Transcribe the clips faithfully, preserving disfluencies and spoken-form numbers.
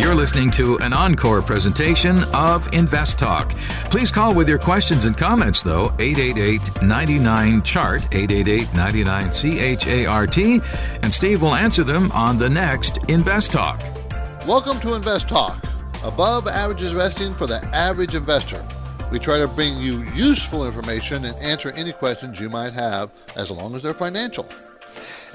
You're listening to an encore presentation of Invest Talk. Please call with your questions and comments, though, eight eight eight, nine nine, C H A R T, eight eight eight, nine nine, C H A R T, and Steve will answer them on the next Invest Talk. Welcome to Invest Talk, above average investing for the average investor. We try to bring you useful information and answer any questions you might have, as long as they're financial.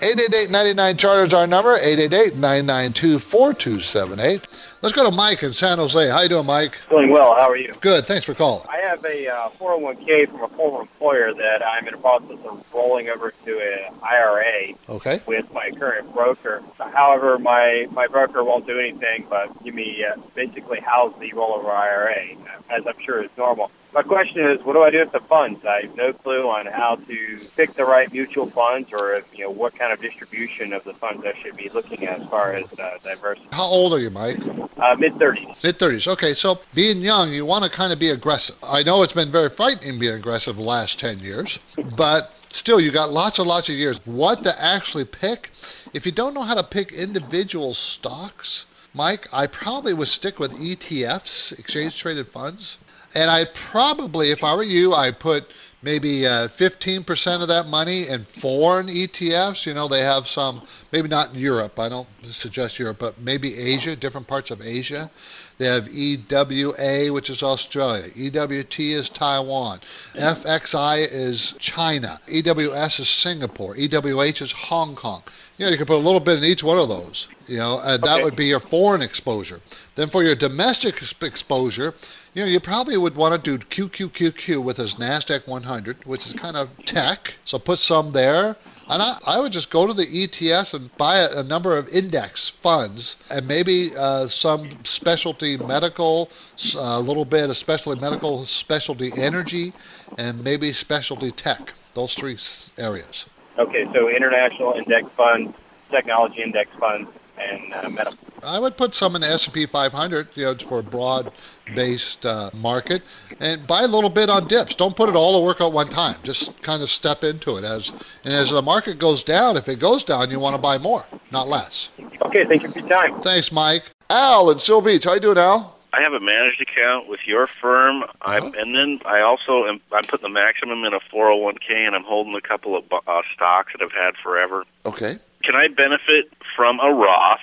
eight eight eight, nine nine, C H A R T is our number, eight eight eight, nine nine two, four two seven eight. Let's go to Mike in San Jose. How you doing, Mike? Doing well. How are you? Good. Thanks for calling. I have a uh, four oh one k from a former employer that I'm in the process of rolling over to an I R A okay. with my current broker. However, my, my broker won't do anything but give me uh, basically house the rollover I R A, as I'm sure is normal. My question is, what do I do with the funds? I have no clue on how to pick the right mutual funds, or if, you know, what kind of distribution of the funds I should be looking at as far as uh, diversity. How old are you, Mike? Uh, mid-thirties. Mid-thirties. Okay, so being young, you want to kind of be aggressive. I know it's been very frightening being aggressive the last ten years, but still, you got lots and lots of years. What to actually pick? If you don't know how to pick individual stocks, Mike, I probably would stick with E T Fs, exchange-traded funds. And I probably, if I were you, I put maybe uh, fifteen percent of that money in foreign E T Fs. You know, they have some, maybe not in Europe. I don't suggest Europe, but maybe Asia, different parts of Asia. They have E W A, which is Australia. E W T is Taiwan. F X I is China. E W S is Singapore. E W H is Hong Kong. You know, you can put a little bit in each one of those. You know, and that okay. would be your foreign exposure. Then for your domestic exposure, you know, you probably would want to do Q Q Q Q with his NASDAQ one hundred, which is kind of tech. So put some there. And I, I would just go to the E T Fs and buy a, a number of index funds and maybe uh, some specialty medical, a uh, little bit of specialty medical, specialty energy, and maybe specialty tech. Those three areas. Okay, so international index funds, technology index funds, and uh, medical. I would put some in the S and P five hundred, you know, for a broad-based uh, market, and buy a little bit on dips. Don't put it all to work at one time. Just kind of step into it as, and as the market goes down, if it goes down, you want to buy more, not less. Okay, thank you for your time. Thanks, Mike. Al in Seal Beach, how you doing, Al? I have a managed account with your firm, uh-huh. I'm, and then I also am, I'm putting the maximum in a four oh one k, and I'm holding a couple of uh, stocks that I've had forever. Okay. Can I benefit from a Roth?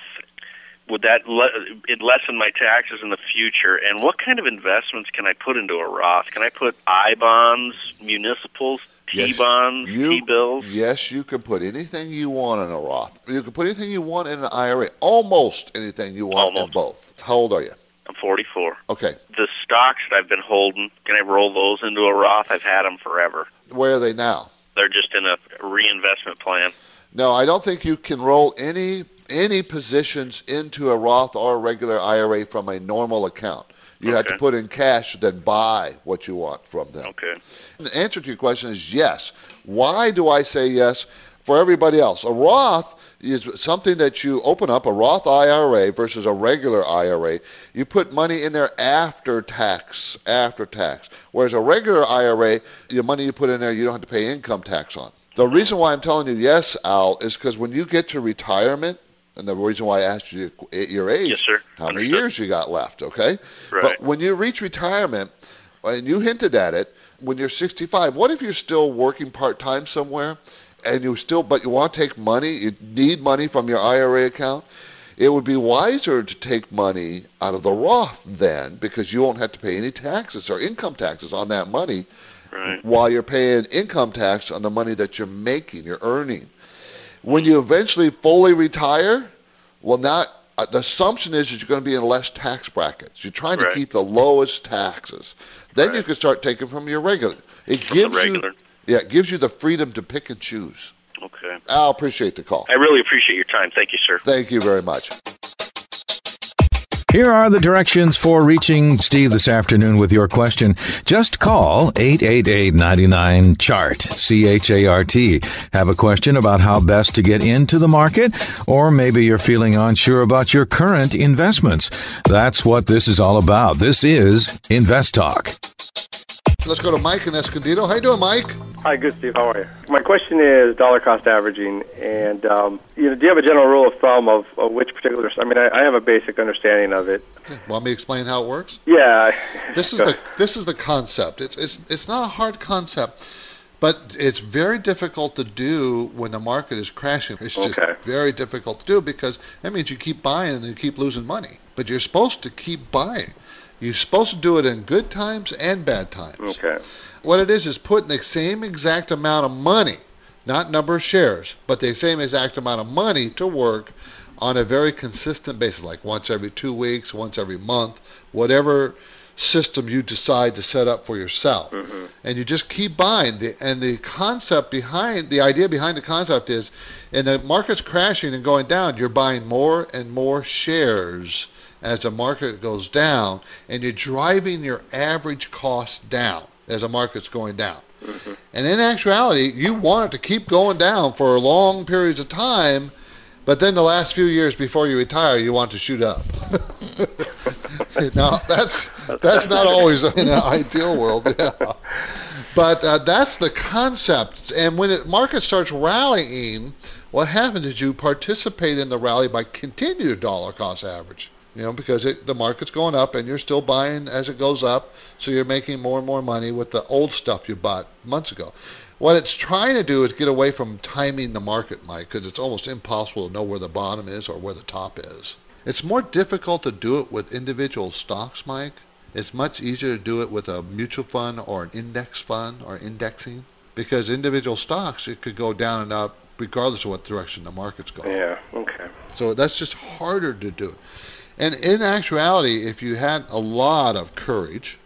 Would that le- it lessen my taxes in the future? And what kind of investments can I put into a Roth? Can I put I bonds, municipals, T bonds, yes, T bills? Yes, you can put anything you want in a Roth. You can put anything you want in an I R A. Almost anything you want Almost. in both. How old are you? I'm forty-four. Okay. The stocks that I've been holding, can I roll those into a Roth? I've had them forever. Where are they now? They're just in a reinvestment plan. No, I don't think you can roll any any positions into a Roth or a regular I R A from a normal account. You okay. have to put in cash, then buy what you want from them. Okay. The answer to your question is yes. Why do I say yes? For everybody else, a Roth is something that you open up, a Roth I R A versus a regular I R A. You put money in there after tax, after tax. Whereas a regular I R A, your money you put in there, you don't have to pay income tax on. The reason why I'm telling you yes, Al, is because when you get to retirement, and the reason why I asked you at your age, yes, sir. how Understood. many years you got left, okay? Right. But when you reach retirement, and you hinted at it, when you're sixty-five, what if you're still working part-time somewhere? And you still, but you want to take money, you need money from your I R A account, it would be wiser to take money out of the Roth then, because you won't have to pay any taxes or income taxes on that money right. while you're paying income tax on the money that you're making, you're earning. When you eventually fully retire, well, now the assumption is that you're going to be in less tax brackets. You're trying right. to keep the lowest taxes. Then right. you can start taking from your regular. It from gives the regular. you... Yeah, it gives you the freedom to pick and choose. Okay. I appreciate the call. I really appreciate your time. Thank you, sir. Thank you very much. Here are the directions for reaching Steve this afternoon with your question. Just call eight eight eight, nine nine, C H A R T, C H A R T. Have a question about how best to get into the market, or maybe you're feeling unsure about your current investments. That's what this is all about. This is Invest Talk. Let's go to Mike in Escondido. How you doing, Mike? Hi, good, Steve. How are you? My question is dollar cost averaging, and um, you know, do you have a general rule of thumb of, of which particular? I mean, I, I have a basic understanding of it. Okay. Want me to explain how it works? Yeah. This is the this is the concept. It's it's it's not a hard concept, but it's very difficult to do when the market is crashing. It's just okay. very difficult to do because that means you keep buying and you keep losing money. But you're supposed to keep buying. You're supposed to do it in good times and bad times. Okay. What it is is putting the same exact amount of money, not number of shares, but the same exact amount of money to work on a very consistent basis, like once every two weeks, once every month, whatever system you decide to set up for yourself. Mm-hmm. And you just keep buying. The, and the concept behind, the idea behind the concept is, and the market's crashing and going down, you're buying more and more shares as the market goes down, and you're driving your average cost down as the market's going down. Mm-hmm. And in actuality, you want it to keep going down for long periods of time, but then the last few years before you retire, you want to shoot up. Now, that's that's not always in an ideal world. Yeah. But uh, that's the concept. And when the market starts rallying, what happens is you participate in the rally by continued dollar cost average. You know, because it, the market's going up and you're still buying as it goes up, so you're making more and more money with the old stuff you bought months ago. What it's trying to do is get away from timing the market, Mike, because it's almost impossible to know where the bottom is or where the top is. It's more difficult to do it with individual stocks, Mike. It's much easier to do it with a mutual fund or an index fund or indexing, because individual stocks, it could go down and up regardless of what direction the market's going. Yeah, okay. So that's just harder to do. And in actuality, if you had a lot of courage,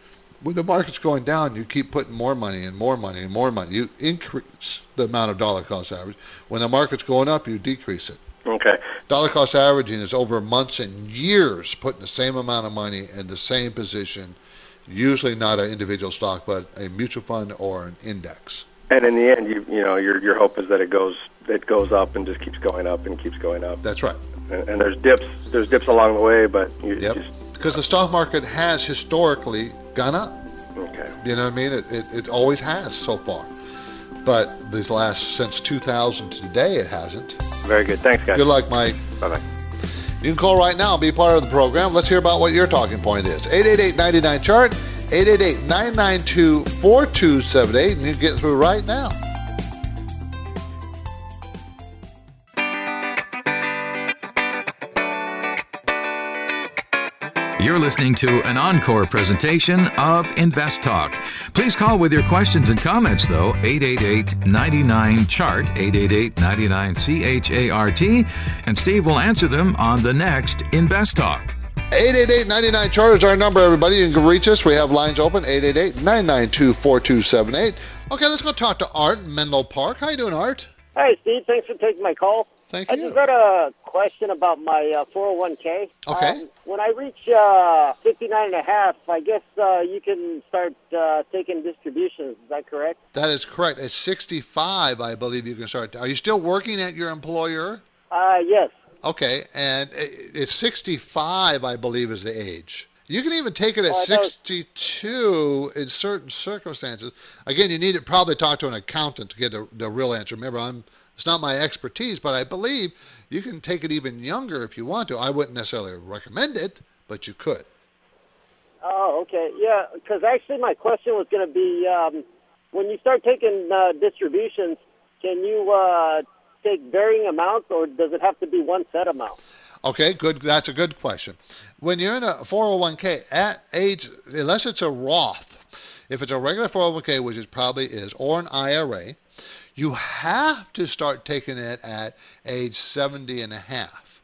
when the market's going down, you keep putting more money and more money and more money. You increase the amount of dollar cost average. When the market's going up, you decrease it. Okay. Dollar cost averaging is over months and years putting the same amount of money in the same position, usually not an individual stock, but a mutual fund or an index. And in the end, you you know, your your hope is that it goes it goes up and just keeps going up and keeps going up. That's right. And, and there's dips there's dips along the way, but you yep. just because the stock market has historically gone up. Okay. You know what I mean? It, it it always has so far, but these last since two thousand to today, it hasn't. Very good. Thanks, guys. Good luck, Mike. Bye bye. You can call right now and be part of the program. Let's hear about what your talking point is. eight eight eight, nine nine, C H A R T. eight eight eight, nine nine two, four two seven eight, and you can get through right now. You're listening to an encore presentation of Invest Talk. Please call with your questions and comments, though, eight eight eight, nine nine, C H A R T, eight eight eight, nine nine, C H A R T, and Steve will answer them on the next Invest Talk. eight eight eight, nine nine, C H A R T is our number, everybody. You can reach us. We have lines open, eight eight eight, nine nine two, four two seven eight. Okay, let's go talk to Art in Menlo Park. How you doing, Art? Hi, Steve. Thanks for taking my call. Thank you. I just got a question about my uh, four oh one k. Okay. Um, when I reach uh, fifty-nine and a half, I guess uh, you can start uh, taking distributions. Is that correct? That is correct. At sixty-five, I believe you can start. Are you still working at your employer? Uh, yes. Okay, and it's sixty-five, I believe, is the age. You can even take it at oh, sixty-two in certain circumstances. Again, you need to probably talk to an accountant to get the, the real answer. Remember, I'm it's not my expertise, but I believe you can take it even younger if you want to. I wouldn't necessarily recommend it, but you could. Oh, okay. Yeah, because actually my question was going to be, um, when you start taking uh, distributions, can you uh, – take varying amounts, or does it have to be one set amount? Okay, good. That's a good question. When you're in a four oh one k at age, unless it's a Roth, if it's a regular four oh one k, which it probably is, or an I R A, you have to start taking it at age seventy and a half.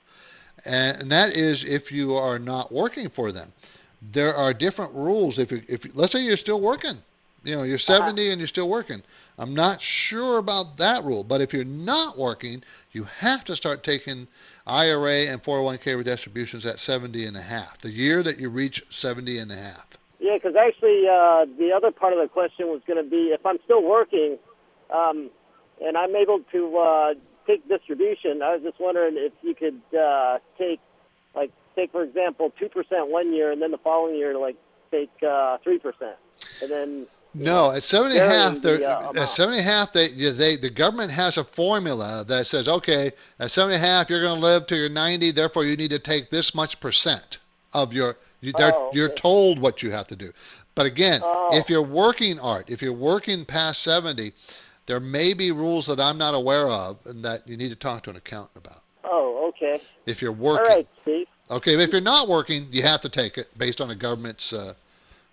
And that is if you are not working for them. There are different rules. If, you, if let's say you're still working. You know, you're seventy uh-huh. and you're still working. I'm not sure about that rule, but if you're not working, you have to start taking I R A and four oh one k redistributions at seventy and a half, the year that you reach seventy and a half. Yeah, because actually uh, the other part of the question was going to be, if I'm still working um, and I'm able to uh, take distribution, I was just wondering if you could uh, take, like, take, for example, two percent one year and then the following year, like, take uh, three percent. And then... No, at seventy and a half, the, uh, at seventy and a half, they, they, the government has a formula that says, okay, at seventy and a half, you're going to live till you're ninety, therefore you need to take this much percent of your, you, oh, okay. you're told what you have to do. But again, oh. if you're working, Art, if you're working past seventy, there may be rules that I'm not aware of and that you need to talk to an accountant about. Oh, okay. If you're working. All right, Steve. Okay, but if you're not working, you have to take it based on the government's uh,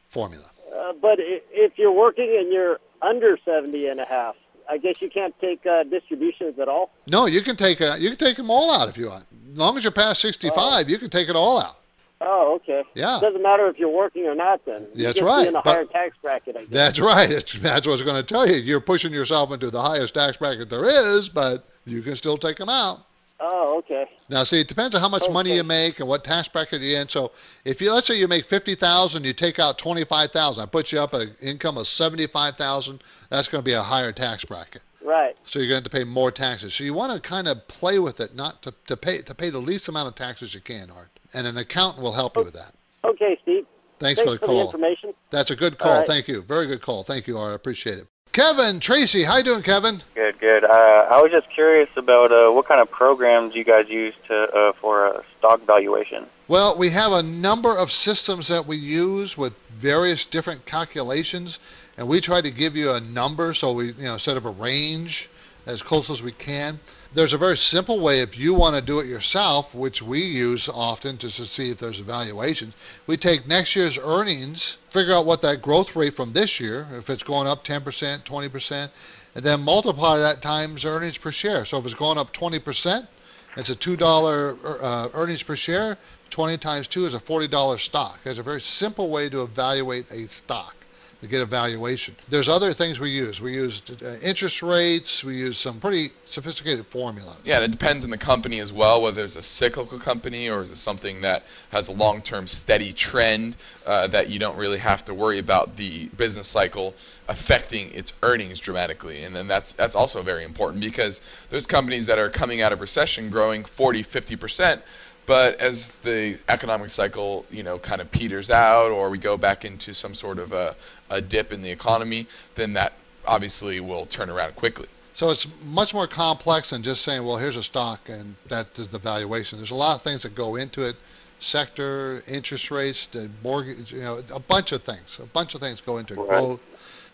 formula. Uh, but if you're working and you're under seventy and a half, I guess you can't take uh, distributions at all? No, you can take uh, you can take them all out if you want. As long as you're past sixty-five, oh. you can take it all out. Oh, okay. Yeah. It doesn't matter if you're working or not then. You that's right. You're in a higher tax bracket, I guess. That's right. That's, that's what I was going to tell you. You're pushing yourself into the highest tax bracket there is, but you can still take them out. Oh, okay. Now, see, it depends on how much okay. money you make and what tax bracket you're in. So, if you let's say you make fifty thousand, you take out twenty five thousand. I put you up an income of seventy five thousand. That's going to be a higher tax bracket. Right. So you're going to have to pay more taxes. So you want to kind of play with it, not to, to pay to pay the least amount of taxes you can, Art. And an accountant will help okay. you with that. Okay, Steve. Thanks, Thanks for the for call. The information. That's a good call. Right. Thank you. Very good call. Thank you, Art. I appreciate it. Kevin Tracy, how you doing, Kevin? Good, good. Uh, I was just curious about uh, what kind of programs you guys use to uh, for uh, stock valuation. Well, we have a number of systems that we use with various different calculations, and we try to give you a number, so we, you know, set up a range as close as we can. There's a very simple way if you want to do it yourself, which we use often to see if there's evaluations. We take next year's earnings, figure out what that growth rate from this year, if it's going up ten percent, twenty percent, and then multiply that times earnings per share. So if it's going up twenty percent, it's a two dollar uh, earnings per share. twenty times two is a forty dollar stock. It's a very simple way to evaluate a stock, to get a valuation. There's other things we use. We use uh, interest rates. We use some pretty sophisticated formulas. Yeah, and it depends on the company as well, whether it's a cyclical company or is it something that has a long-term steady trend uh, that you don't really have to worry about the business cycle affecting its earnings dramatically. And then that's that's also very important because there's companies that are coming out of recession growing forty, fifty percent. But as the economic cycle, you know, kind of peters out, or we go back into some sort of a, a dip in the economy, then that obviously will turn around quickly. So it's much more complex than just saying, well, here's a stock and that is the valuation. There's a lot of things that go into it: sector, interest rates, the mortgage, you know, a bunch of things. A bunch of things go into right. growth.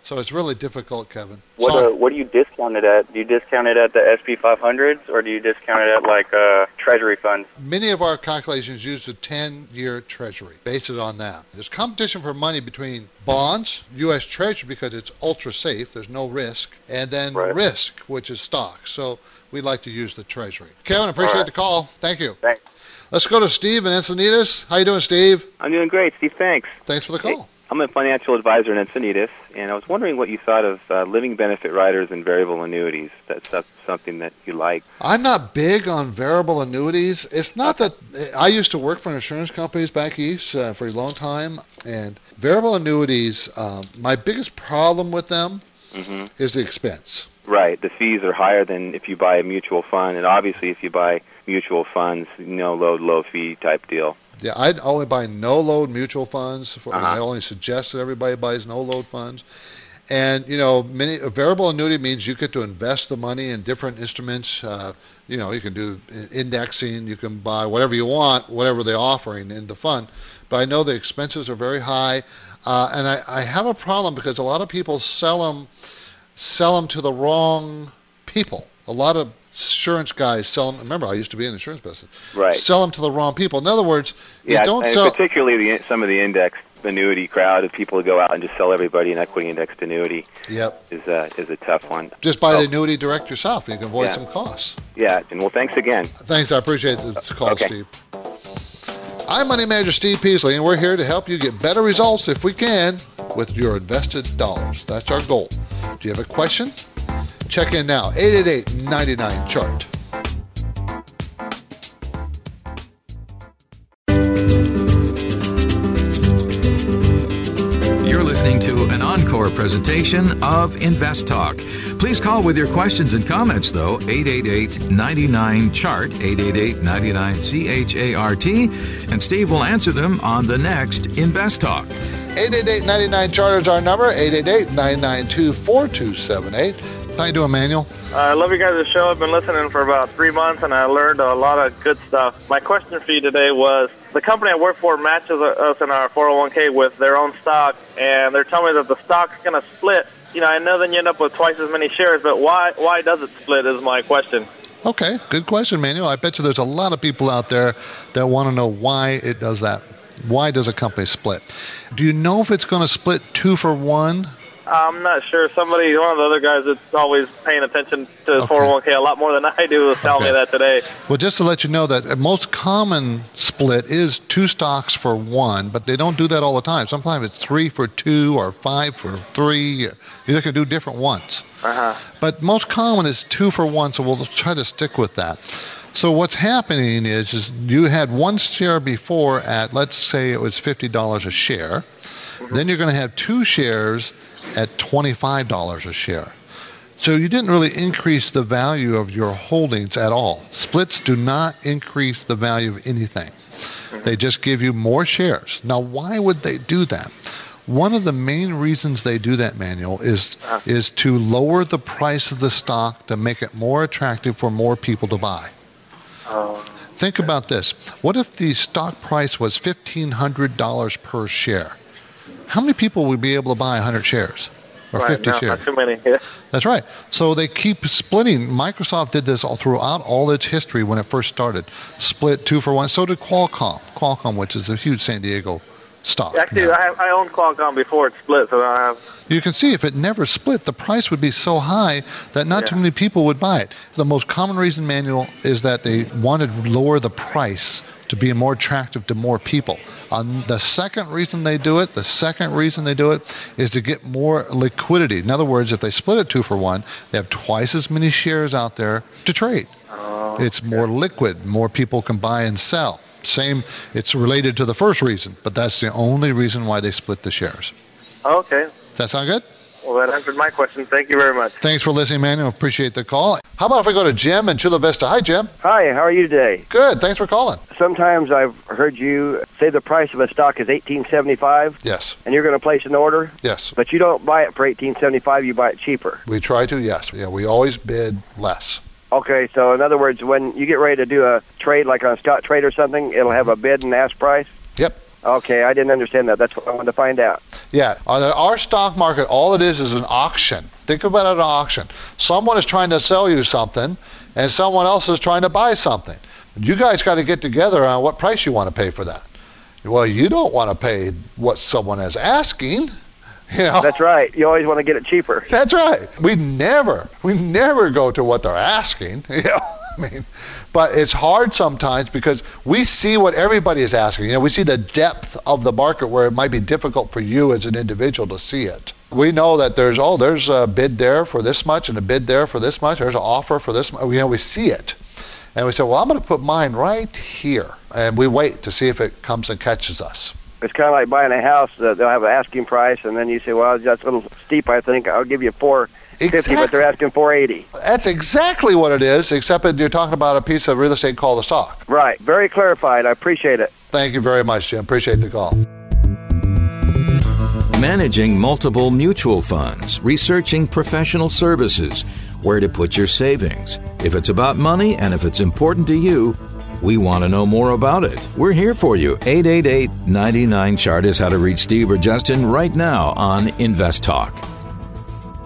So it's really difficult, Kevin. What so, uh, what do you discount it at? Do you discount it at the S and P five hundreds, or do you discount it at like uh, Treasury funds? Many of our calculations use the ten-year Treasury, based it on that. There's competition for money between bonds, U S Treasury because it's ultra safe, there's no risk, and then right. risk, which is stocks. So we like to use the Treasury. Kevin, appreciate right. the call. Thank you. Thanks. Let's go to Steve in Encinitas. How you doing, Steve? I'm doing great, Steve. Thanks. Thanks for the call. Hey. I'm a financial advisor in Encinitas, and I was wondering what you thought of uh, living benefit riders and variable annuities. That's something that you like. I'm not big on variable annuities. It's not that I used to work for insurance companies back east uh, for a long time, and variable annuities, um, my biggest problem with them mm-hmm. is the expense. Right. The fees are higher than if you buy a mutual fund, and obviously if you buy mutual funds, no load, low fee type deal. Yeah, I'd only buy no-load mutual funds. For, uh-huh. I only suggest that everybody buys no-load funds. And, you know, many, a variable annuity means you get to invest the money in different instruments. Uh, you know, you can do indexing. You can buy whatever you want, whatever they're offering in the fund. But I know the expenses are very high. Uh, and I, I have a problem because a lot of people sell them, sell them to the wrong people. A lot of insurance guys sell them. Remember, I used to be in the insurance business. Right. Sell them to the wrong people. In other words, yeah, you don't and sell. Particularly the, some of the indexed annuity crowd of people who go out and just sell everybody an equity indexed annuity. Yep. Is a is a tough one. Just buy oh. the annuity direct yourself. You can avoid yeah. some costs. Yeah. And well, thanks again. Thanks. I appreciate the call, okay. Steve. I'm Money Manager Steve Peasley, and we're here to help you get better results if we can. with your invested dollars. That's our goal. Do you have a question? Check in now, eight eight eight, nine nine, C H A R T. Presentation of Invest Talk. Please call with your questions and comments, though, eight eight eight, nine nine, C H A R T, eight eight eight, nine nine, C H A R T, and Steve will answer them on the next Invest Talk. eight eight eight, nine nine, C H A R T is our number, eight eight eight, nine nine two, four two seven eight. How you doing, Manuel? Uh, I love you guys' show. I've been listening for about three months, and I learned a lot of good stuff. My question for you today was, the company I work for matches us in our four oh one k with their own stock, and they're telling me that the stock's going to split. You know, I know then you end up with twice as many shares, but why why does it split is my question. Okay, good question, Manuel. I bet you there's a lot of people out there that want to know why it does that. Why does a company split? Do you know if it's going to split two for one? I'm not sure. Somebody, one of the other guys that's always paying attention to okay. four oh one k a lot more than I do was telling okay. me that today. Well, just to let you know that the most common split is two stocks for one, but they don't do that all the time. Sometimes it's three for two or five for three. You can do different ones. Uh-huh. But most common is two for one, so we'll try to stick with that. So what's happening is, is you had one share before at, let's say it was fifty dollars a share. Mm-hmm. Then you're going to have two shares at twenty-five dollars a share. So you didn't really increase the value of your holdings at all. Splits do not increase the value of anything. They just give you more shares. Now, why would they do that? One of the main reasons they do that, Manuel, is, is to lower the price of the stock to make it more attractive for more people to buy. Think about this. What if the stock price was fifteen hundred dollars per share? How many people would be able to buy one hundred shares or right, fifty no, shares? Not too many. Yeah. That's right. So they keep splitting. Microsoft did this all throughout all its history when it first started. Split two for one. So did Qualcomm. Qualcomm, which is a huge San Diego stock. Actually, now. I, have, I owned Qualcomm before it split, so I have. You can see if it never split, the price would be so high that not yeah. too many people would buy it. The most common reason, Manuel, is that they wanted to lower the price to be more attractive to more people. Um, the second reason they do it, the second reason they do it is to get more liquidity. In other words, if they split it two for one, they have twice as many shares out there to trade. Oh, it's more yeah. liquid, more people can buy and sell. Same, it's related to the first reason, but that's the only reason why they split the shares. Okay. Does that sound good? Well, that answered my question. Thank you very much. Thanks for listening, Manuel. Appreciate the call. How about if we go to Jim in Chula Vista? Hi, Jim. Hi, how are you today? Good. Thanks for calling. Sometimes I've heard you say the price of a stock is eighteen seventy-five. Yes. And you're going to place an order? Yes. But you don't buy it for eighteen seventy-five. You buy it cheaper. We try to, yes. Yeah, we always bid less. Okay, so in other words, when you get ready to do a trade, like on Scott Trade or something, it'll have a bid and ask price? Yep. Okay, I didn't understand that. That's what I wanted to find out. Yeah, our stock market, all it is is an auction. Think about it, an auction. Someone is trying to sell you something, and someone else is trying to buy something. You guys got to get together on what price you want to pay for that. Well, you don't want to pay what someone is asking. You know? That's right. You always want to get it cheaper. That's right. We never, we never go to what they're asking. You know? I mean, but it's hard sometimes because we see what everybody is asking. You know, we see the depth of the market where it might be difficult for you as an individual to see it. We know that there's oh, there's a bid there for this much and a bid there for this much. There's an offer for this much. You know, we see it, and we say, well, I'm going to put mine right here, and we wait to see if it comes and catches us. It's kind of like buying a house. They'll have an asking price, and then you say, well, that's a little steep, I think. I'll give you four. Exactly. fifty, but they're asking four eighty. That's exactly what it is, except that you're talking about a piece of real estate called a stock. Right. Very clarified. I appreciate it. Thank you very much, Jim. Appreciate the call. Managing multiple mutual funds, researching professional services, where to put your savings. If it's about money and if it's important to you, we want to know more about it. We're here for you. eight eight eight, nine nine, C H A R T is how to reach Steve or Justin right now on Invest Talk.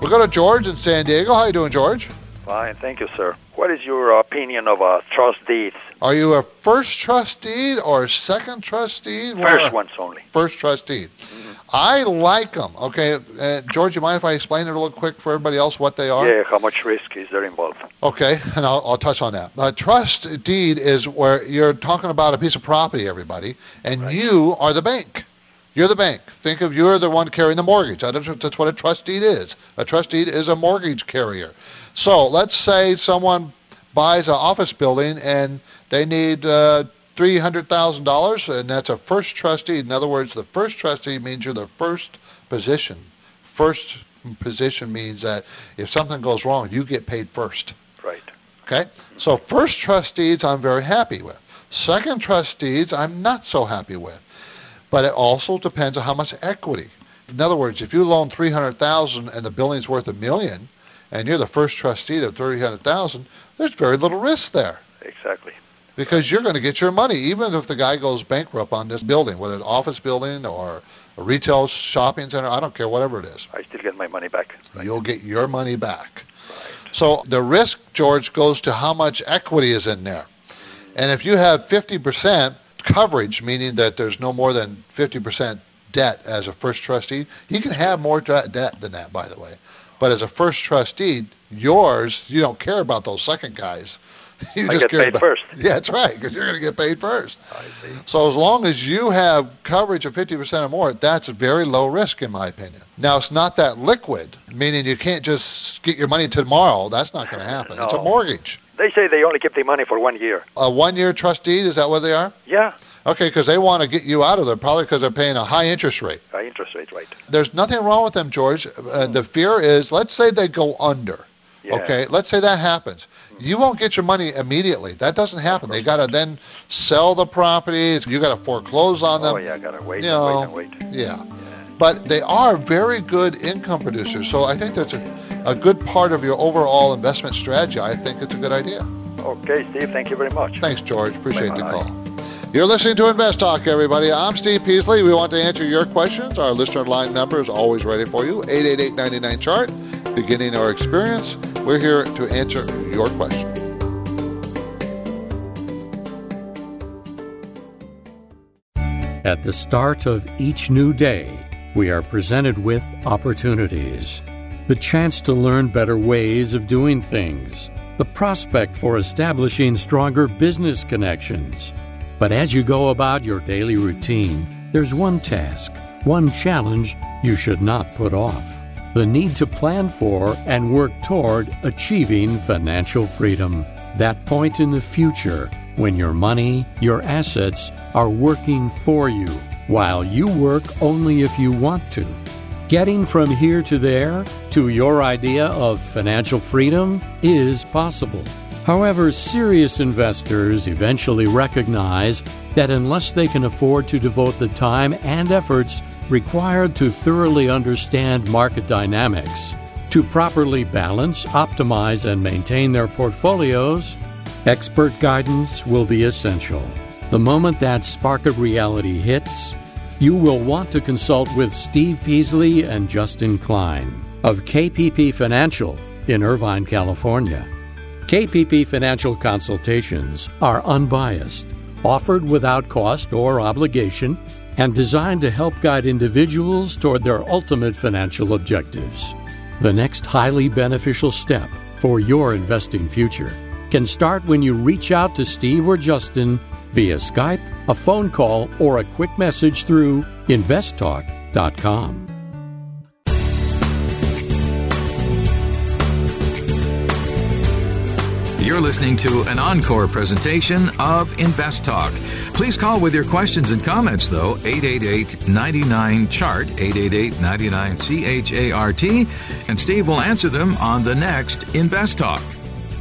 We'll go to George in San Diego. How are you doing, George? Fine, thank you, sir. What is your opinion of uh, trust deeds? Are you a first trust deed or second trust deed? First what? Ones only. First trust deed. Mm-hmm. I like them. Okay, uh, George, you mind if I explain it a little quick for everybody else what they are? Yeah, how much risk is there involved? Okay, and I'll, I'll touch on that. A trust deed is where you're talking about a piece of property, everybody, and right. you are the bank. You're the bank. Think of you're the one carrying the mortgage. That's what a trust deed is. A trust deed is a mortgage carrier. So let's say someone buys an office building and they need uh, three hundred thousand dollars, and that's a first trust deed. In other words, the first trust deed means you're the first position. First position means that if something goes wrong, you get paid first. Right. Okay? So first trust deeds I'm very happy with. Second trust deeds I'm not so happy with. But it also depends on how much equity. In other words, if you loan three hundred thousand dollars and the building's worth a million, and you're the first trustee of three hundred thousand dollars, there's very little risk there. Exactly. Because you're going to get your money, even if the guy goes bankrupt on this building, whether it's an office building or a retail shopping center, I don't care, whatever it is. I still get my money back. You'll get your money back. Right. So the risk, George, goes to how much equity is in there. And if you have fifty percent, coverage, meaning that there's no more than fifty percent debt as a first trustee. He can have more debt than that, by the way. But as a first trustee, yours, you don't care about those second guys. You I just get care paid about, first. Yeah, that's right, because you're going to get paid first. I see. So as long as you have coverage of fifty percent or more, that's very low risk, in my opinion. Now, it's not that liquid, meaning you can't just get your money tomorrow. That's not going to happen. No. It's a mortgage. They say they only keep their money for one year. A one-year trust deed, is that what they are? Yeah. Okay, because they want to get you out of there, probably because they're paying a high interest rate. High interest rate, right. There's nothing wrong with them, George. Uh, the fear is, let's say they go under. Yeah. Okay, let's say that happens. You won't get your money immediately. That doesn't happen. They got to then sell the property. You got to foreclose on them. Oh, yeah, got to wait, you know, and wait and wait. Yeah. yeah. But they are very good income producers. So I think that's a, a good part of your overall investment strategy. I think it's a good idea. Okay, Steve, thank you very much. Thanks, George. Appreciate the call. You're listening to Invest Talk, everybody. I'm Steve Peasley. We want to answer your questions. Our listener line number is always ready for you, eight eight eight, nine nine, C H A R T, beginning our experience. We're here to answer your question. At the start of each new day, we are presented with opportunities. The chance to learn better ways of doing things. The prospect for establishing stronger business connections. But as you go about your daily routine, there's one task, one challenge you should not put off. The need to plan for and work toward achieving financial freedom. That point in the future when your money, your assets are working for you while you work only if you want to. Getting from here to there to your idea of financial freedom is possible. However, serious investors eventually recognize that unless they can afford to devote the time and efforts required to thoroughly understand market dynamics, to properly balance, optimize, and maintain their portfolios, expert guidance will be essential. The moment that spark of reality hits, you will want to consult with Steve Peasley and Justin Klein of K P P Financial in Irvine, California. K P P Financial consultations are unbiased, offered without cost or obligation, and designed to help guide individuals toward their ultimate financial objectives. The next highly beneficial step for your investing future can start when you reach out to Steve or Justin via Skype, a phone call, or a quick message through Invest Talk dot com. You're listening to an encore presentation of Invest Talk. Please call with your questions and comments, though, eight eight eight, nine nine, C H A R T, eight eight eight, nine nine, C H A R T, and Steve will answer them on the next Invest Talk.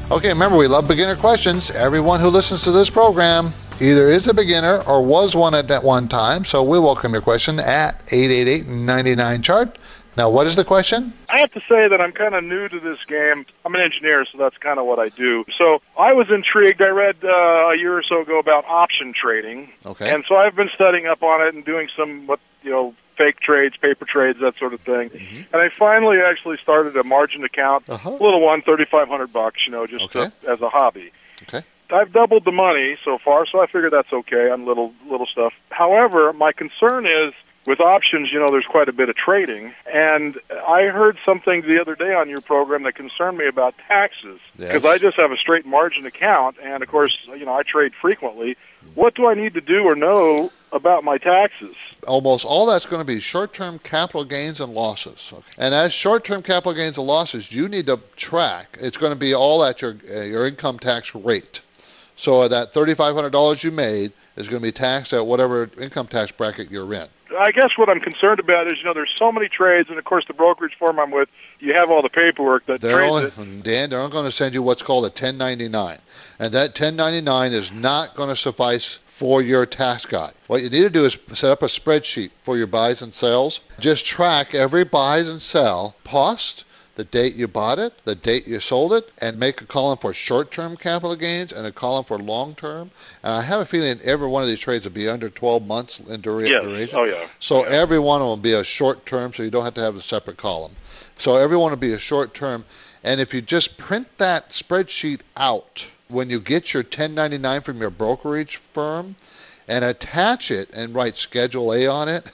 Okay, remember, we love beginner questions. Everyone who listens to this program either is a beginner or was one at that one time, so we welcome your question at eight eight eight, nine nine, C H A R T. Now, what is the question? I have to say that I'm kind of new to this game. I'm an engineer, so that's kind of what I do. So I was intrigued. I read uh, a year or so ago about option trading. Okay. And so I've been studying up on it and doing some, what you know, fake trades, paper trades, that sort of thing. Mm-hmm. And I finally actually started a margin account, uh-huh. a little one, thirty-five hundred bucks, you know, just okay. to, as a hobby. Okay. I've doubled the money so far, so I figure that's okay on little little stuff. However, my concern is, with options, you know, there's quite a bit of trading. And I heard something the other day on your program that concerned me about taxes. Because yes. I just have a straight margin account. And, of course, you know, I trade frequently. What do I need to do or know about my taxes. Almost all that's going to be short-term capital gains and losses. Okay. And as short-term capital gains and losses, you need to track. It's going to be all at your uh, your income tax rate. So that thirty-five hundred dollars you made is going to be taxed at whatever income tax bracket you're in. I guess what I'm concerned about is, you know, there's so many trades, and, of course, the brokerage firm I'm with, you have all the paperwork that they're trades only, it. Dan, they're only going to send you what's called a ten ninety-nine, and that ten ninety-nine is not going to suffice for your tax guide. What you need to do is set up a spreadsheet for your buys and sells. Just track every buys and sell cost, the date you bought it, the date you sold it, and make a column for short-term capital gains and a column for long-term. And I have a feeling every one of these trades will be under twelve months in dura- yes. duration. Oh, yeah. So yeah. every one of them will be a short-term, so you don't have to have a separate column. So every one will be a short-term. And if you just print that spreadsheet out when you get your ten ninety-nine from your brokerage firm and attach it and write Schedule A on it,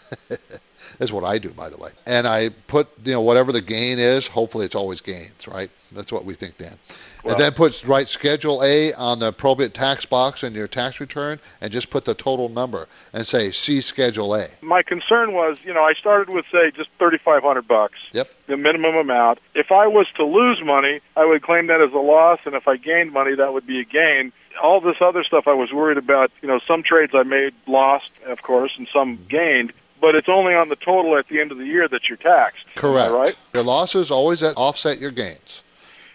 that's what I do, by the way. And I put, you know, whatever the gain is, hopefully it's always gains, right? That's what we think, Dan. Well, and then put, write Schedule A on the appropriate tax box in your tax return and just put the total number and say, see Schedule A. My concern was, you know, I started with, say, just thirty-five hundred bucks, yep. the minimum amount. If I was to lose money, I would claim that as a loss, and if I gained money, that would be a gain. All this other stuff I was worried about, you know, some trades I made lost, of course, and some mm-hmm. gained. But it's only on the total at the end of the year that you're taxed. Correct. Right? Your losses always offset your gains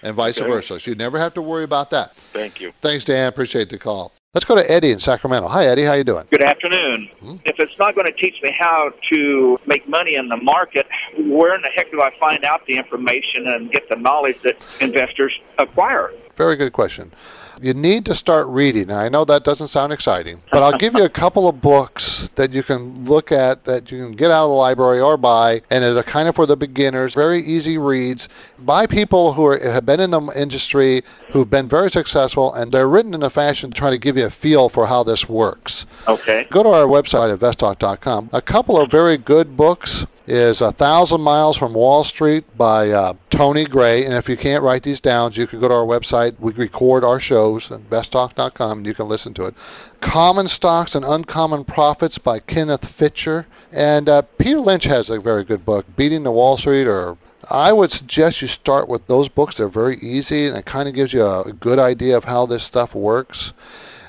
and vice okay. versa. So you never have to worry about that. Thank you. Thanks, Dan. Appreciate the call. Let's go to Eddie in Sacramento. Hi, Eddie. How you doing? Good afternoon. Hmm? If it's not going to teach me how to make money in the market, where in the heck do I find out the information and get the knowledge that investors acquire? Very good question. You need to start reading. Now, I know that doesn't sound exciting, but I'll give you a couple of books that you can look at that you can get out of the library or buy, and they're kind of for the beginners, very easy reads by people who are, have been in the industry, who've been very successful, and they're written in a fashion to try to give you a feel for how this works. Okay. Go to our website, invest talk dot com. A couple of very good books is A Thousand Miles from Wall Street by uh, Tony Gray. And if you can't write these down, you can go to our website. We record our shows, invest talk dot com, and you can listen to it. Common Stocks and Uncommon Profits by Kenneth Fitcher. And uh, Peter Lynch has a very good book, Beating the Wall Street, or I would suggest you start with those books. They're very easy, and it kind of gives you a good idea of how this stuff works.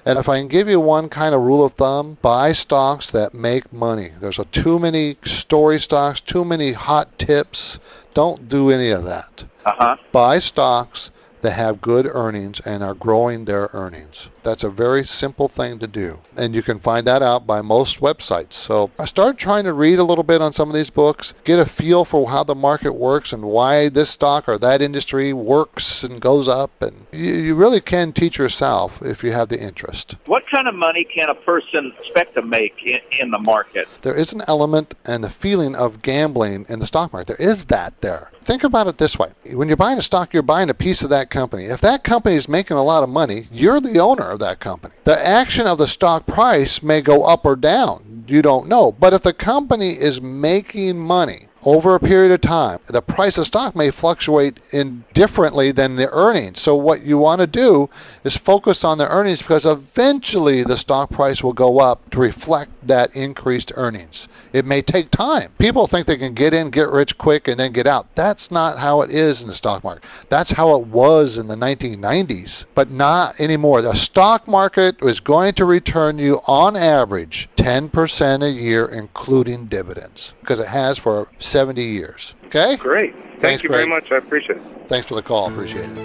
And if I can give you one kind of rule of thumb, buy stocks that make money. There's a too many story stocks, too many hot tips. Don't do any of that. Uh-huh. Buy stocks that have good earnings and are growing their earnings. That's a very simple thing to do. And you can find that out by most websites. So I started trying to read a little bit on some of these books, get a feel for how the market works and why this stock or that industry works and goes up. And you, you really can teach yourself if you have the interest. What kind of money can a person expect to make in, in the market? There is an element and the feeling of gambling in the stock market. There is that there. Think about it this way. When you're buying a stock, you're buying a piece of that company. If that company is making a lot of money, you're the owner of that company. The action of the stock price may go up or down. You don't know. But if the company is making money over a period of time, the price of stock may fluctuate in differently than the earnings. So what you want to do is focus on the earnings, because eventually the stock price will go up to reflect that increased earnings. It may take time. People think they can get in, get rich quick, and then get out. That's not how it is in the stock market. That's how it was in the nineteen nineties, but not anymore. The stock market is going to return you on average ten percent a year, including dividends, because it has for seventy years. Okay? Great. Thank Thanks, you Greg. very much. I appreciate it. Thanks for the call. Appreciate it.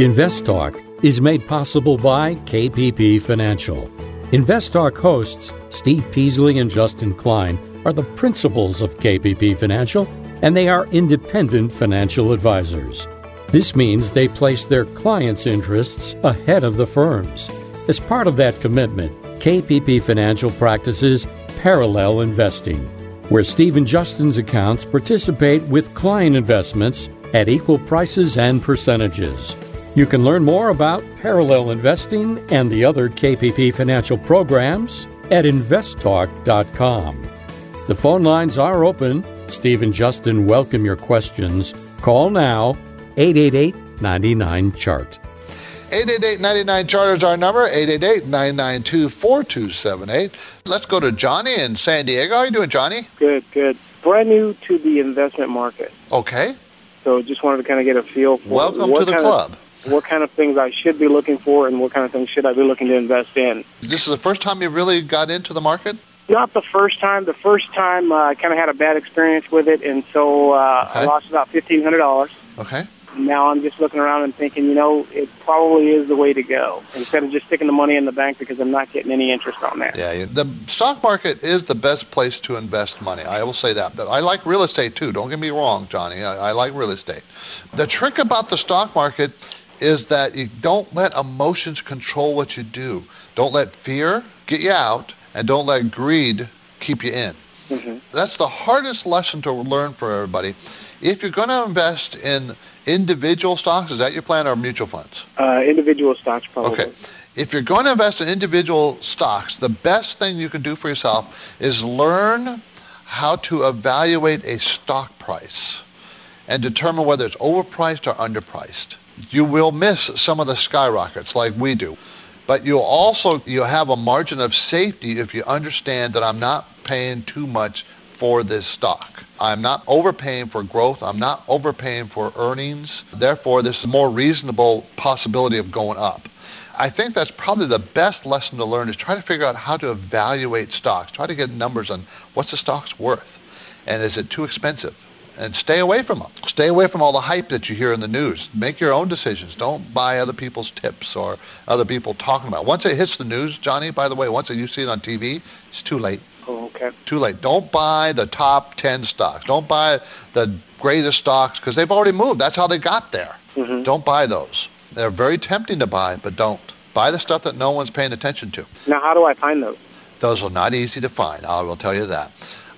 Invest Talk is made possible by K P P Financial. Invest Talk hosts Steve Peasley and Justin Klein are the principals of K P P Financial, and they are independent financial advisors. This means they place their clients' interests ahead of the firm's. As part of that commitment, K P P Financial practices parallel investing, where Steve and Justin's accounts participate with client investments at equal prices and percentages. You can learn more about parallel investing and the other K P P Financial programs at invest talk dot com. The phone lines are open. Steve and Justin welcome your questions. Call now, eight eight eight, nine nine, C H A R T. eight eight eight, nine nine, C H A R T E R is our number, eight eight eight, nine nine two, four two seven eight. Let's go to Johnny in San Diego. How are you doing, Johnny? Good, good. Brand new to the investment market. Okay. So just wanted to kind of get a feel for Welcome what to the kind club. Of, what kind of things I should be looking for and what kind of things should I be looking to invest in. This is the first time you really got into the market? Not the first time. The first time uh, I kind of had a bad experience with it, and so uh, okay. I lost about fifteen hundred dollars. Okay. Now I'm just looking around and thinking, you know, it probably is the way to go instead of just sticking the money in the bank because I'm not getting any interest on that. Yeah, the stock market is the best place to invest money. I will say that. I like real estate, too. Don't get me wrong, Johnny. I, I like real estate. The trick about the stock market is that you don't let emotions control what you do. Don't let fear get you out, and don't let greed keep you in. Mm-hmm. That's the hardest lesson to learn for everybody. If you're going to invest in individual stocks, is that your plan, or mutual funds? Uh, individual stocks, probably. Okay. If you're going to invest in individual stocks, the best thing you can do for yourself is learn how to evaluate a stock price and determine whether it's overpriced or underpriced. You will miss some of the skyrockets like we do, but you'll also you'll have a margin of safety if you understand that I'm not paying too much for this stock. I'm not overpaying for growth. I'm not overpaying for earnings. Therefore, this is a more reasonable possibility of going up. I think that's probably the best lesson to learn, is try to figure out how to evaluate stocks. Try to get numbers on what's the stock's worth, and is it too expensive? And stay away from them. Stay away from all the hype that you hear in the news. Make your own decisions. Don't buy other people's tips or other people talking about it. Once it hits the news, Johnny, by the way, once you see it on T V, it's too late. Oh, okay. Too late. Don't buy the top ten stocks. Don't buy the greatest stocks because they've already moved. That's how they got there. Mm-hmm. Don't buy those. They're very tempting to buy, but don't. Buy the stuff that no one's paying attention to. Now, how do I find those? Those are not easy to find. I will tell you that.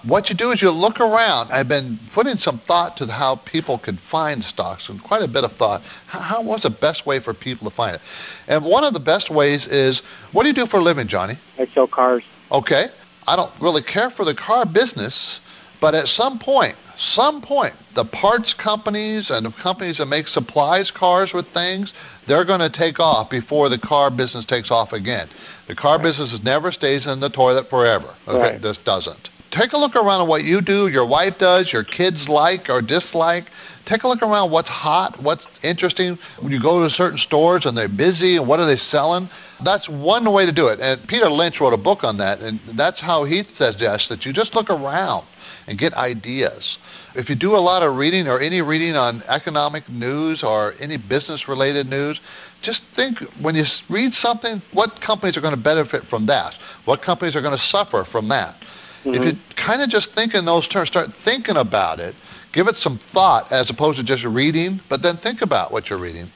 What you do is you look around. I've been putting some thought to how people can find stocks, and quite a bit of thought. How, what's the best way for people to find it? And one of the best ways is, what do you do for a living, Johnny? I sell cars. Okay. I don't really care for the car business, but at some point, some point, the parts companies and the companies that make supplies cars with things, they're going to take off before the car business takes off again. The car business never stays in the toilet forever. Okay, right. This doesn't. Take a look around at what you do, your wife does, your kids like or dislike. Take a look around what's hot, what's interesting. When you go to certain stores and they're busy, and what are they selling? That's one way to do it. And Peter Lynch wrote a book on that, and that's how he suggests that you just look around and get ideas. If you do a lot of reading or any reading on economic news or any business-related news, just think, when you read something, what companies are going to benefit from that? What companies are going to suffer from that? Mm-hmm. If you kind of just think in those terms, start thinking about it, give it some thought as opposed to just reading, but then think about what you're reading.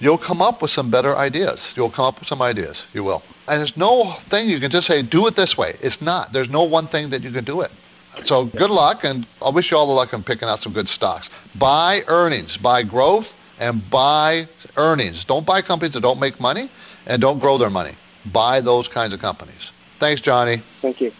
You'll come up with some better ideas. You'll come up with some ideas. You will. And there's no thing you can just say, do it this way. It's not. There's no one thing that you can do it. So good luck, and I wish you all the luck in picking out some good stocks. Buy earnings. Buy growth and buy earnings. Don't buy companies that don't make money and don't grow their money. Buy those kinds of companies. Thanks, Johnny. Thank you.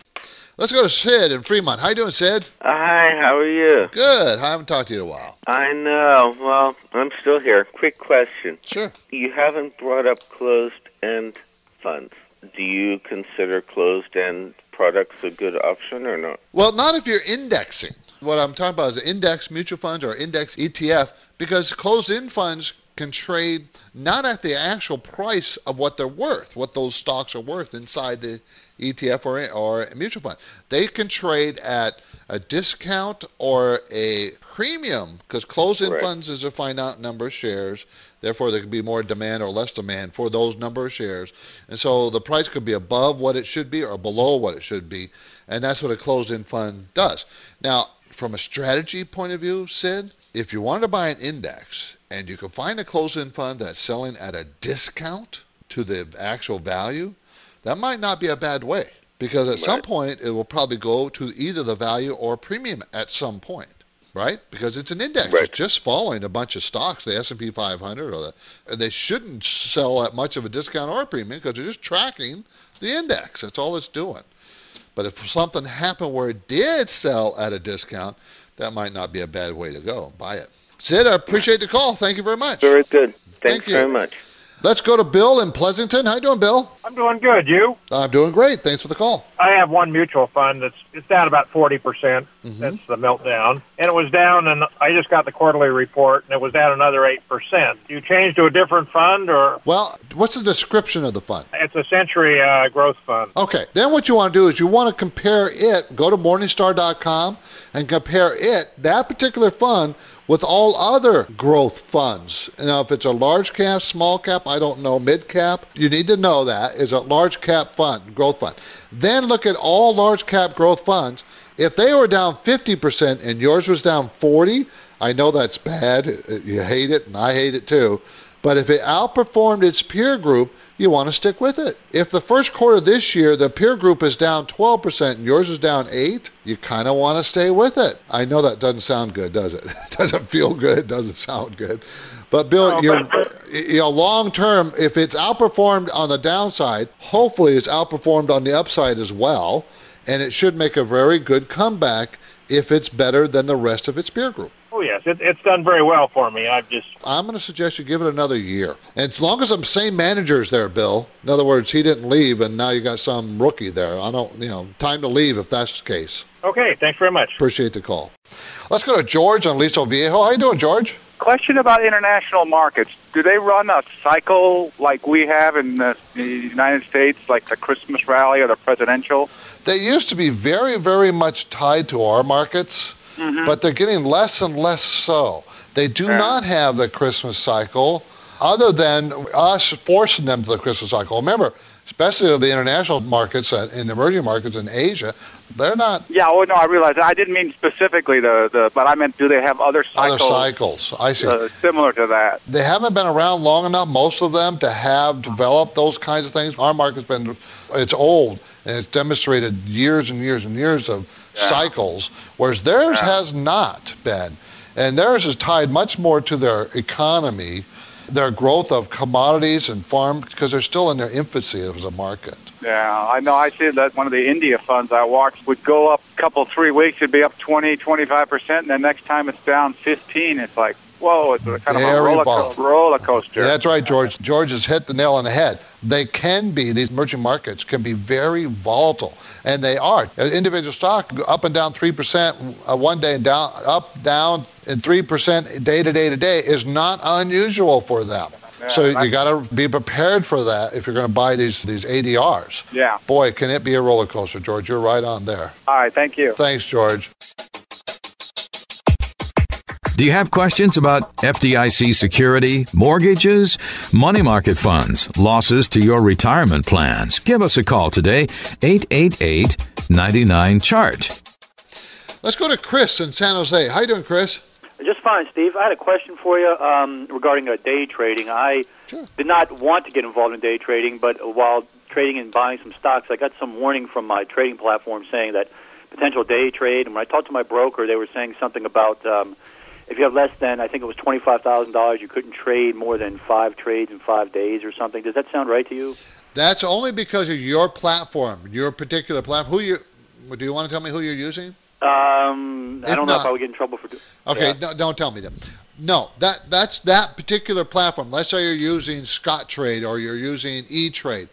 Let's go to Sid in Fremont. How you doing, Sid? Hi, how are you? Good. I haven't talked to you in a while. I know. Well, I'm still here. Quick question. Sure. You haven't brought up closed-end funds. Do you consider closed-end products a good option or not? Well, not if you're indexing. What I'm talking about is index mutual funds or index E T F, because closed-end funds can trade not at the actual price of what they're worth, what those stocks are worth inside the E T F or, or a mutual fund. They can trade at a discount or a premium, because closed-end right. funds is a finite number of shares. Therefore, there could be more demand or less demand for those number of shares. And so the price could be above what it should be or below what it should be. And that's what a closed-end fund does. Now, from a strategy point of view, Sid, if you wanted to buy an index and you can find a closed-end fund that's selling at a discount to the actual value, that might not be a bad way, because at right. some point it will probably go to either the value or premium at some point, right? Because it's an index. Right. It's just following a bunch of stocks, the S and P five hundred, or the, they shouldn't sell at much of a discount or a premium because they're just tracking the index. That's all it's doing. But if something happened where it did sell at a discount, that might not be a bad way to go. Buy it. Sid, I appreciate the call. Thank you very much. Very good. Thanks Thank you. very much. Let's go to Bill in Pleasanton. How you doing, Bill? I'm doing good. You? I'm doing great. Thanks for the call. I have one mutual fund that's it's down about forty percent mm-hmm. since the meltdown. And it was down, and I just got the quarterly report, and it was down another eight percent. Do you change to a different fund? Or? Well, what's the description of the fund? It's a Century uh, Growth Fund. Okay. Then what you want to do is you want to compare it. Go to Morningstar dot com and compare it, that particular fund, with all other growth funds. Now, if it's a large cap, small cap, I don't know, mid cap, you need to know that is a large cap fund, growth fund. Then look at all large cap growth funds. If they were down fifty percent and yours was down forty, I know that's bad. You hate it, and I hate it too. But if it outperformed its peer group, you want to stick with it. If the first quarter this year, the peer group is down twelve percent and yours is down eight, you kind of want to stay with it. I know that doesn't sound good, does it? It doesn't feel good. It doesn't sound good. But, Bill, oh, you're, you're long-term, if it's outperformed on the downside, hopefully it's outperformed on the upside as well, and it should make a very good comeback if it's better than the rest of its peer group. Oh, yes. It, it's done very well for me. I've just... I'm going to suggest you give it another year. And as long as the same manager's there, Bill, in other words, he didn't leave and now you got some rookie there. I don't, you know, time to leave if that's the case. Okay. Thanks very much. Appreciate the call. Let's go to George on Aliso Viejo. How you doing, George? Question about international markets. Do they run a cycle like we have in the United States, like the Christmas rally or the presidential? They used to be very, very much tied to our markets. Mm-hmm. But they're getting less and less so. They do yeah. not have the Christmas cycle other than us forcing them to the Christmas cycle. Remember, especially the international markets and emerging markets in Asia, they're not... Yeah, well, no, I realize that. I didn't mean specifically the, the... But I meant, do they have other cycles? Other cycles, I see. Uh, similar to that. They haven't been around long enough, most of them, to have developed those kinds of things. Our market's been... It's old, and it's demonstrated years and years and years of... Yeah. cycles, whereas theirs yeah. has not been. And theirs is tied much more to their economy, their growth of commodities and farm, because they're still in their infancy as a market. Yeah, I know. I see that one of the India funds I watched would go up a couple, three weeks, it'd be up twenty, twenty-five percent, and the next time it's down fifteen, it's like, whoa, it's kind of a roller, co- roller coaster. Yeah, that's right, George. George has hit the nail on the head. They can be, these emerging markets can be very volatile, and they are. Individual stock up and down three percent one day and down, up, down, and three percent day to day to day is not unusual for them. Yeah, so you got to be prepared for that if you're going to buy these, these A D Rs. Yeah. Boy, can it be a roller coaster, George. You're right on there. All right, thank you. Thanks, George. Do you have questions about F D I C security, mortgages, money market funds, losses to your retirement plans? Give us a call today, eight eight eight, nine nine, C H A R T. Let's go to Chris in San Jose. How you doing, Chris? Just fine, Steve. I had a question for you um, regarding uh, day trading. I sure. did not want to get involved in day trading, but while trading and buying some stocks, I got some warning from my trading platform saying that potential day trade. And when I talked to my broker, they were saying something about... Um, If you have less than, I think it was twenty-five thousand dollars, you couldn't trade more than five trades in five days or something. Does that sound right to you? That's only because of your platform, your particular platform. Who you? Do you want to tell me who you're using? Um, I if don't know not, if I would get in trouble for doing that. Okay, yeah. no, don't tell me that. No, that that's that particular platform. Let's say you're using Scott Trade or you're using E-Trade.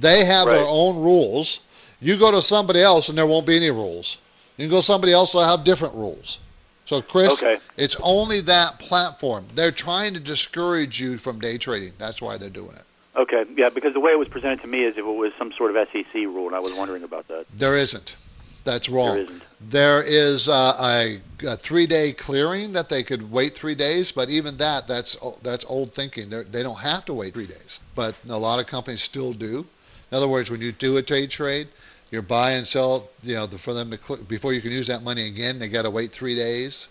They have right. their own rules. You go to somebody else and there won't be any rules. You can go to somebody else that'll have different rules. So, Chris, okay. it's only that platform. They're trying to discourage you from day trading. That's why they're doing it. Okay, yeah, because the way it was presented to me is if it was some sort of S E C rule, and I was wondering about that. There isn't. That's wrong. There isn't. There is uh, a, a three-day clearing that they could wait three days, but even that, that's that's old thinking. They're, they don't have to wait three days, but a lot of companies still do. In other words, when you do a day trade, your buy and sell, you know, for them to click before you can use that money again, they got to wait three days.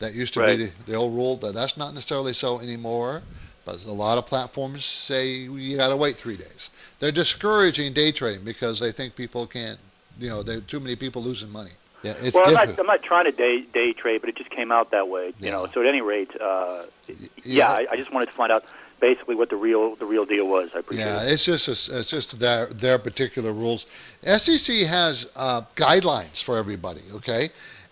That used to right. be the, the old rule. That that's not necessarily so anymore. But a lot of platforms say you got to wait three days. They're discouraging day trading because they think people can't, you know, there are too many people losing money. Yeah, it's well, I'm not, I'm not trying to day day trade, but it just came out that way. You yeah. know, so at any rate, uh, yeah, yeah I, I just wanted to find out basically what the real the real deal was. I appreciate yeah, it. Yeah, it's just a, it's just their their particular rules. S E C has uh, guidelines for everybody, okay?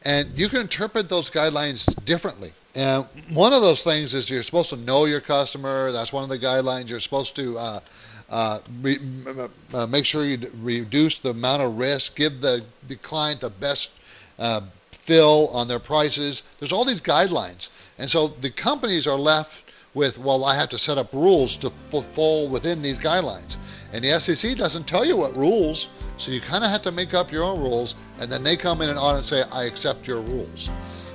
And you can interpret those guidelines differently. And one of those things is you're supposed to know your customer. That's one of the guidelines. You're supposed to uh, uh, re uh, make sure you d reduce the amount of risk, give the, the client the best uh, fill on their prices. There's all these guidelines. And so the companies are left with, well, I have to set up rules to fall within these guidelines. And the S E C doesn't tell you what rules, so you kind of have to make up your own rules, and then they come in and audit and say, I accept your rules.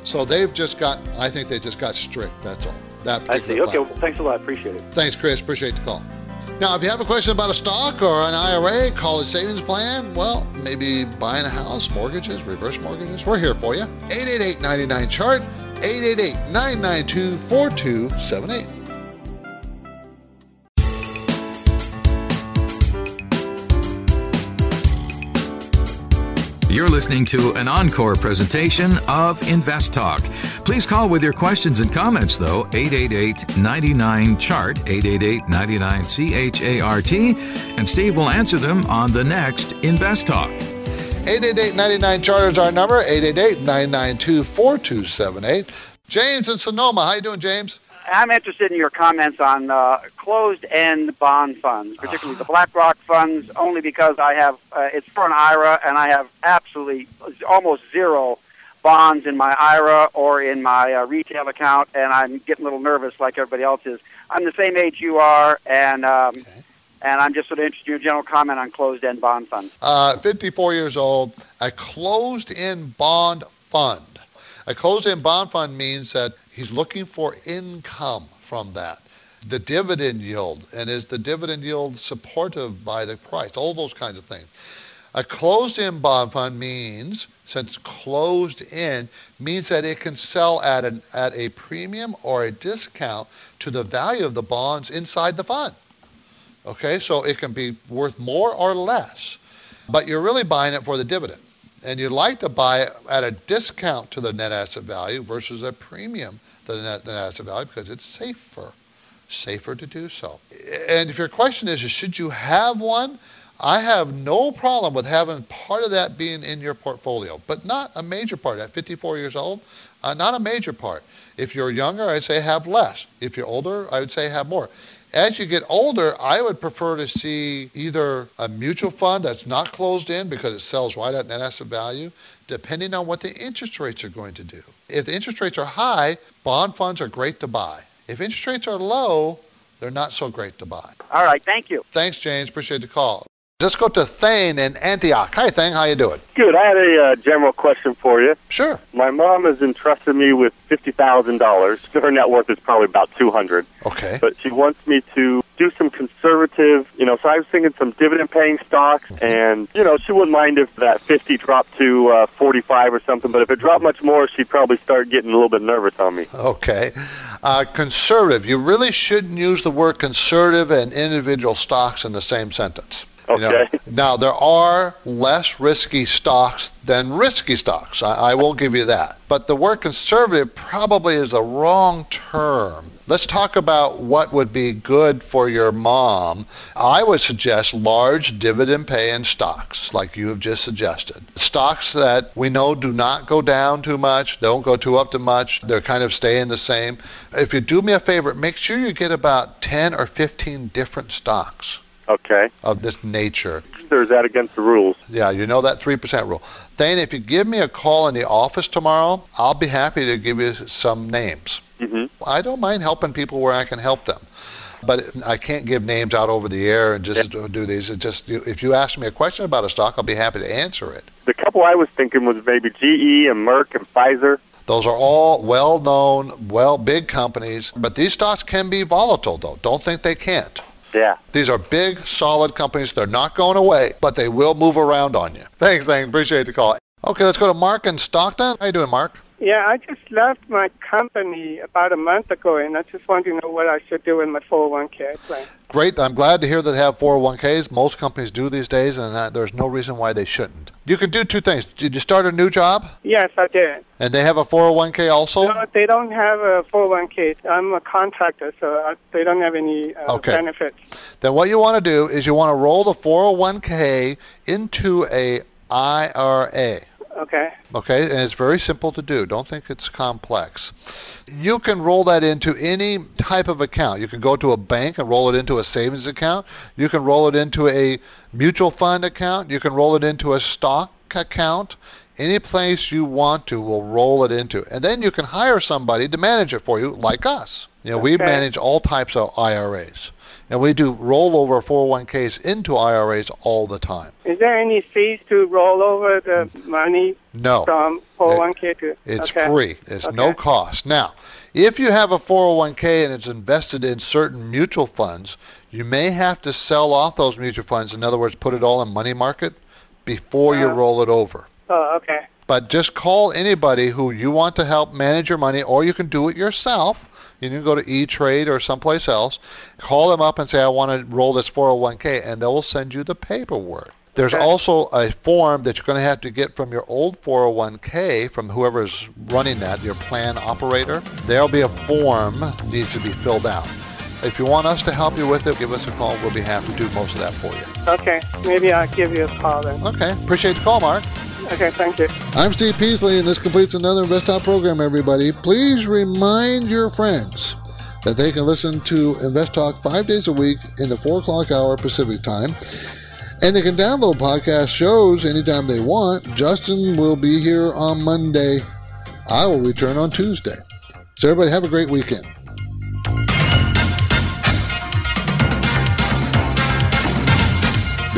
So they've just got, I think they just got strict, that's all. That particular I see. Okay, well, thanks a lot, appreciate it. Thanks, Chris, appreciate the call. Now, if you have a question about a stock or an I R A, college savings plan, well, maybe buying a house, mortgages, reverse mortgages, we're here for you. eight eight eight, nine nine, C H A R T, eight eight eight, nine nine two, four two seven eight. You're listening to an encore presentation of Invest Talk. Please call with your questions and comments, though, eight eight eight, nine nine, C H A R T, eight eight eight, nine nine, C H A R T, and Steve will answer them on the next Invest Talk. eight eight eight, nine nine, C H A R T is our number, eight eight eight, nine nine two, four two seven eight. James in Sonoma, how you doing, James? I'm interested in your comments on uh, closed-end bond funds, particularly uh, the BlackRock funds, only because I have, uh, it's for an I R A, and I have absolutely almost zero bonds in my I R A or in my uh, retail account, and I'm getting a little nervous like everybody else is. I'm the same age you are, and um, okay. and I'm just sort of interested in your general comment on closed-end bond funds. Uh, fifty-four years old, a closed-end bond fund. A closed-end bond fund means that he's looking for income from that, the dividend yield, and is the dividend yield supportive by the price, all those kinds of things. A closed-end bond fund means, since closed-end, means that it can sell at, an, at a premium or a discount to the value of the bonds inside the fund. Okay, so it can be worth more or less, but you're really buying it for the dividend. And you like to buy it at a discount to the net asset value versus a premium to the net, net asset value because it's safer, safer to do so. And if your question is, should you have one? I have no problem with having part of that being in your portfolio, but not a major part. At fifty-four years old, uh, not a major part. If you're younger, I'd say have less. If you're older, I would say have more. As you get older, I would prefer to see either a mutual fund that's not closed in because it sells right at net asset value, depending on what the interest rates are going to do. If the interest rates are high, bond funds are great to buy. If interest rates are low, they're not so great to buy. All right, thank you. Thanks, James. Appreciate the call. Let's go to Thane in Antioch. Hi, Thane. How you doing? Good. I had a uh, general question for you. Sure. My mom has entrusted me with fifty thousand dollars. Her net worth is probably about two hundred thousand dollars. Okay. But she wants me to do some conservative, you know, so I was thinking some dividend-paying stocks, mm-hmm. and, you know, she wouldn't mind if that fifty dropped to uh, forty-five or something, but if it dropped much more, she'd probably start getting a little bit nervous on me. Okay. Uh, conservative. You really shouldn't use the word conservative and individual stocks in the same sentence. You know, okay. Now, there are less risky stocks than risky stocks. I, I will give you that. But the word conservative probably is a wrong term. Let's talk about what would be good for your mom. I would suggest large dividend-paying stocks, like you have just suggested. Stocks that we know do not go down too much, don't go too up too much. They're kind of staying the same. If you do me a favor, make sure you get about ten or fifteen different stocks. Okay. Of this nature. Or is that against the rules? Yeah, you know that three percent rule. Thane, if you give me a call in the office tomorrow, I'll be happy to give you some names. Mm-hmm. I don't mind helping people where I can help them. But I can't give names out over the air and just yeah. do these. It just if you ask me a question about a stock, I'll be happy to answer it. The couple I was thinking was maybe G E and Merck and Pfizer. Those are all well-known, well, big companies. But these stocks can be volatile, though. Don't think they can't. Yeah. These are big, solid companies. They're not going away, but they will move around on you. Thanks, thanks. Appreciate the call. Okay, let's go to Mark in Stockton. How you doing, Mark? Yeah, I just left my company about a month ago, and I just wanted to know what I should do with my four oh one K plan. Great. I'm glad to hear that they have four oh one Ks. Most companies do these days, and there's no reason why they shouldn't. You can do two things. Did you start a new job? Yes, I did. And they have a four oh one K also? No, they don't have a four oh one K. I'm a contractor, so I, they don't have any uh, okay. benefits. Then what you want to do is you want to roll the four oh one K into a I R A. Okay. Okay, and it's very simple to do. Don't think it's complex. You can roll that into any type of account. You can go to a bank and roll it into a savings account. You can roll it into a mutual fund account. You can roll it into a stock account. Any place you want to will roll it into. And then you can hire somebody to manage it for you, like us. You know, okay. We manage all types of I R As. And we do rollover four oh one Ks into I R As all the time. Is there any fees to roll over the money no. from four oh one K to? It's okay. free. It's okay. no cost. Now, if you have a four oh one K and it's invested in certain mutual funds, you may have to sell off those mutual funds. In other words, put it all in money market before uh, you roll it over. Oh, okay. But just call anybody who you want to help manage your money, or you can do it yourself. You can go to E-Trade or someplace else, call them up and say, I want to roll this four oh one K, and they will send you the paperwork. There's okay. also a form that you're going to have to get from your old four oh one K, from whoever's running that, your plan operator. There'll be a form that needs to be filled out. If you want us to help you with it, give us a call. We'll be happy to do most of that for you. Okay. Maybe I'll give you a call then. Okay. Appreciate the call, Mark. Okay, thank you. I'm Steve Peasley, and this completes another Invest Talk program, everybody. Please remind your friends that they can listen to Invest Talk five days a week in the four o'clock hour Pacific time. And they can download podcast shows anytime they want. Justin will be here on Monday. I will return on Tuesday. So everybody, have a great weekend.